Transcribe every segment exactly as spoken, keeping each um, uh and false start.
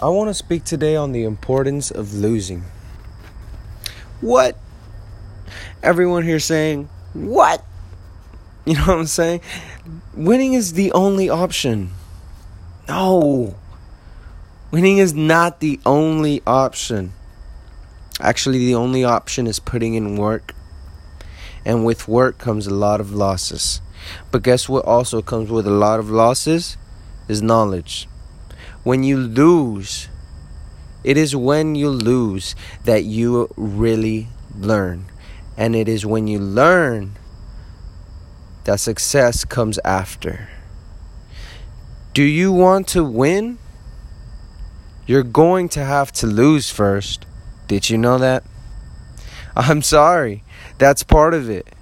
I want to speak today on the importance of losing. What? Everyone here saying, what? You know what I'm saying? Winning is the only option. No. Winning is not the only option. Actually, the only option is putting in work. And with work comes a lot of losses. But guess what also comes with a lot of losses? Is knowledge. When you lose, it is when you lose that you really learn. And it is when you learn that success comes after. Do you want to win? You're going to have to lose first. Did you know that? I'm sorry. That's part of it.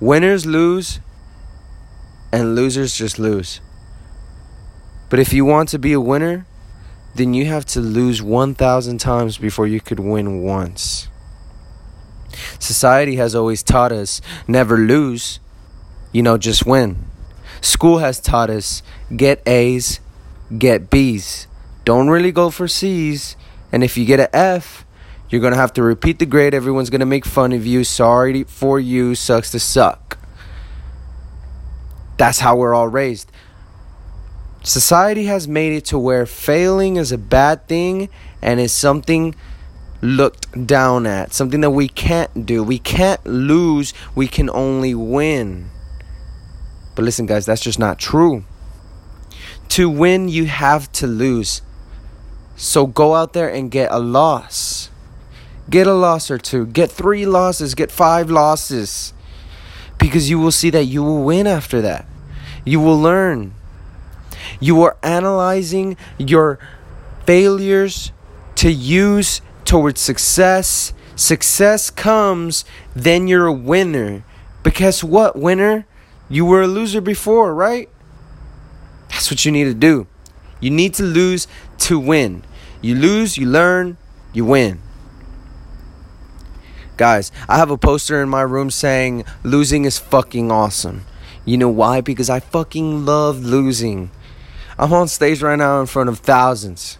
Winners lose and losers just lose. But if you want to be a winner, then you have to lose one thousand times before you could win once. Society has always taught us never lose, you know, just win. School has taught us get A's, get B's. Don't really go for C's. And if you get an F, you're going to have to repeat the grade. Everyone's going to make fun of you. Sorry for you. Sucks to suck. That's how we're all raised. Society has made it to where failing is a bad thing and is something looked down at. Something that we can't do. We can't lose. We can only win. But listen, guys, that's just not true. To win, you have to lose. So go out there and get a loss. Get a loss or two. Get three losses. Get five losses. Because you will see that you will win after that. You will learn. You are analyzing your failures to use towards success. Success comes, then you're a winner. But guess what, winner? You were a loser before, right? That's what you need to do. You need to lose to win. You lose, you learn, you win. Guys, I have a poster in my room saying losing is fucking awesome. You know why? Because I fucking love losing. I'm on stage right now in front of thousands.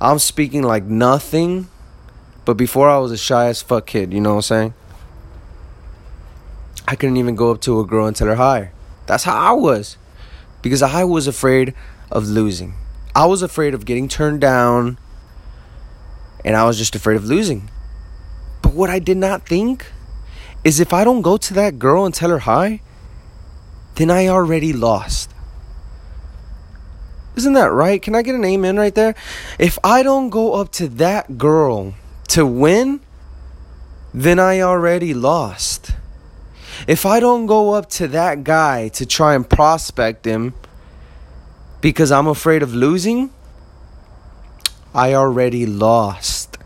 I'm speaking like nothing. But before I was a shy as fuck kid, you know what I'm saying? I couldn't even go up to a girl and tell her hi. That's how I was. Because I was afraid of losing. I was afraid of getting turned down. And I was just afraid of losing. But what I did not think is if I don't go to that girl and tell her hi, then I already lost. Isn't that right? Can I get an amen right there? If I don't go up to that girl to win, then I already lost. If I don't go up to that guy to try and prospect him because I'm afraid of losing, I already lost.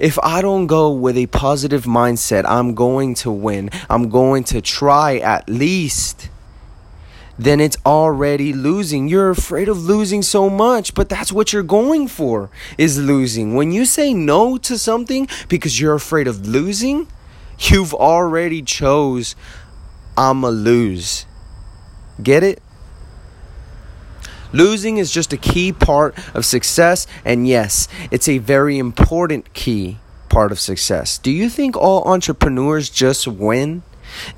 If I don't go with a positive mindset, I'm going to win, I'm going to try at least, then it's already losing. You're afraid of losing so much, but that's what you're going for, is losing. When you say no to something because you're afraid of losing, you've already chose, I'ma lose. Get it? Losing is just a key part of success. And yes, it's a very important key part of success. Do you think all entrepreneurs just win?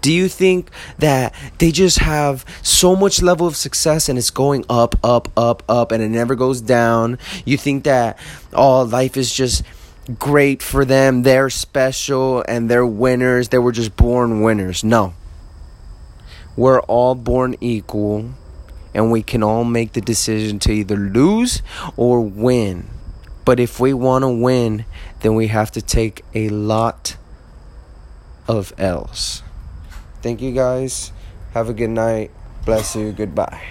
Do you think that they just have so much level of success and it's going up, up, up, up, and it never goes down? You think that all oh, life is just great for them, they're special, and they're winners, they were just born winners? No. We're all born equal, and we can all make the decision to either lose or win. But if we want to win, then we have to take a lot of L's. Thank you guys. Have a good night. Bless you. Goodbye.